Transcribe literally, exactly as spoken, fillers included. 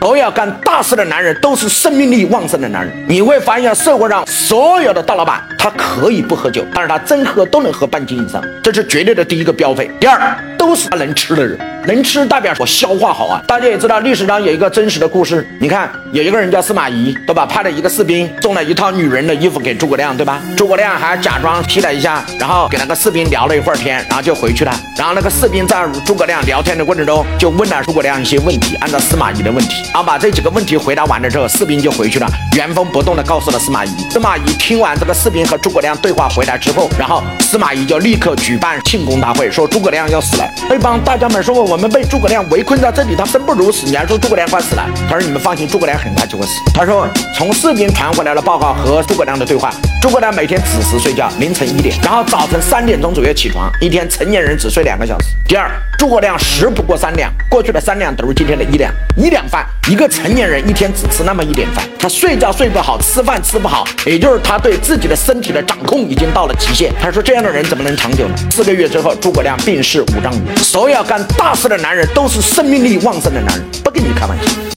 都要干大事的男人都是生命力旺盛的男人。你会发现社会上所有的大老板，他可以不喝酒，但是他真喝都能喝半斤以上，这是绝对的第一个标配。第二，都是他能吃的人，能吃代表我消化好啊。大家也知道历史上有一个真实的故事，你看有一个人叫司马懿，对吧？派了一个士兵送了一套女人的衣服给诸葛亮，对吧？诸葛亮还假装踢了一下，然后给那个士兵聊了一会儿天，然后就回去了。然后那个士兵在诸葛亮聊天的过程中，就问了诸葛亮一些问题，按照司马懿的问题。然后把这几个问题回答完了之后，士兵就回去了，原封不动的告诉了司马懿。司马懿听完这个士兵和诸葛亮对话回来之后，然后司马懿就立刻举办庆功大会，说诸葛亮要死了。那帮大家们说我们被诸葛亮围困在这里，他生不如死，你还说诸葛亮快死了？他说你们放心，诸葛亮很快就会死。他说从士兵传回来的报告和诸葛亮的对话，诸葛亮每天子时睡觉，凌晨一点，然后早晨三点钟左右起床，一天成年人只睡两个小时。第二，诸葛亮食不过三两，过去的三两都是今天的一两，一两饭。一个成年人一天只吃那么一点饭，他睡觉睡不好，吃饭吃不好，也就是他对自己的身体的掌控已经到了极限。他说这样的人怎么能长久呢？四个月之后，诸葛亮病逝五丈原。所有干大事的男人都是生命力旺盛的男人，不跟你开玩笑。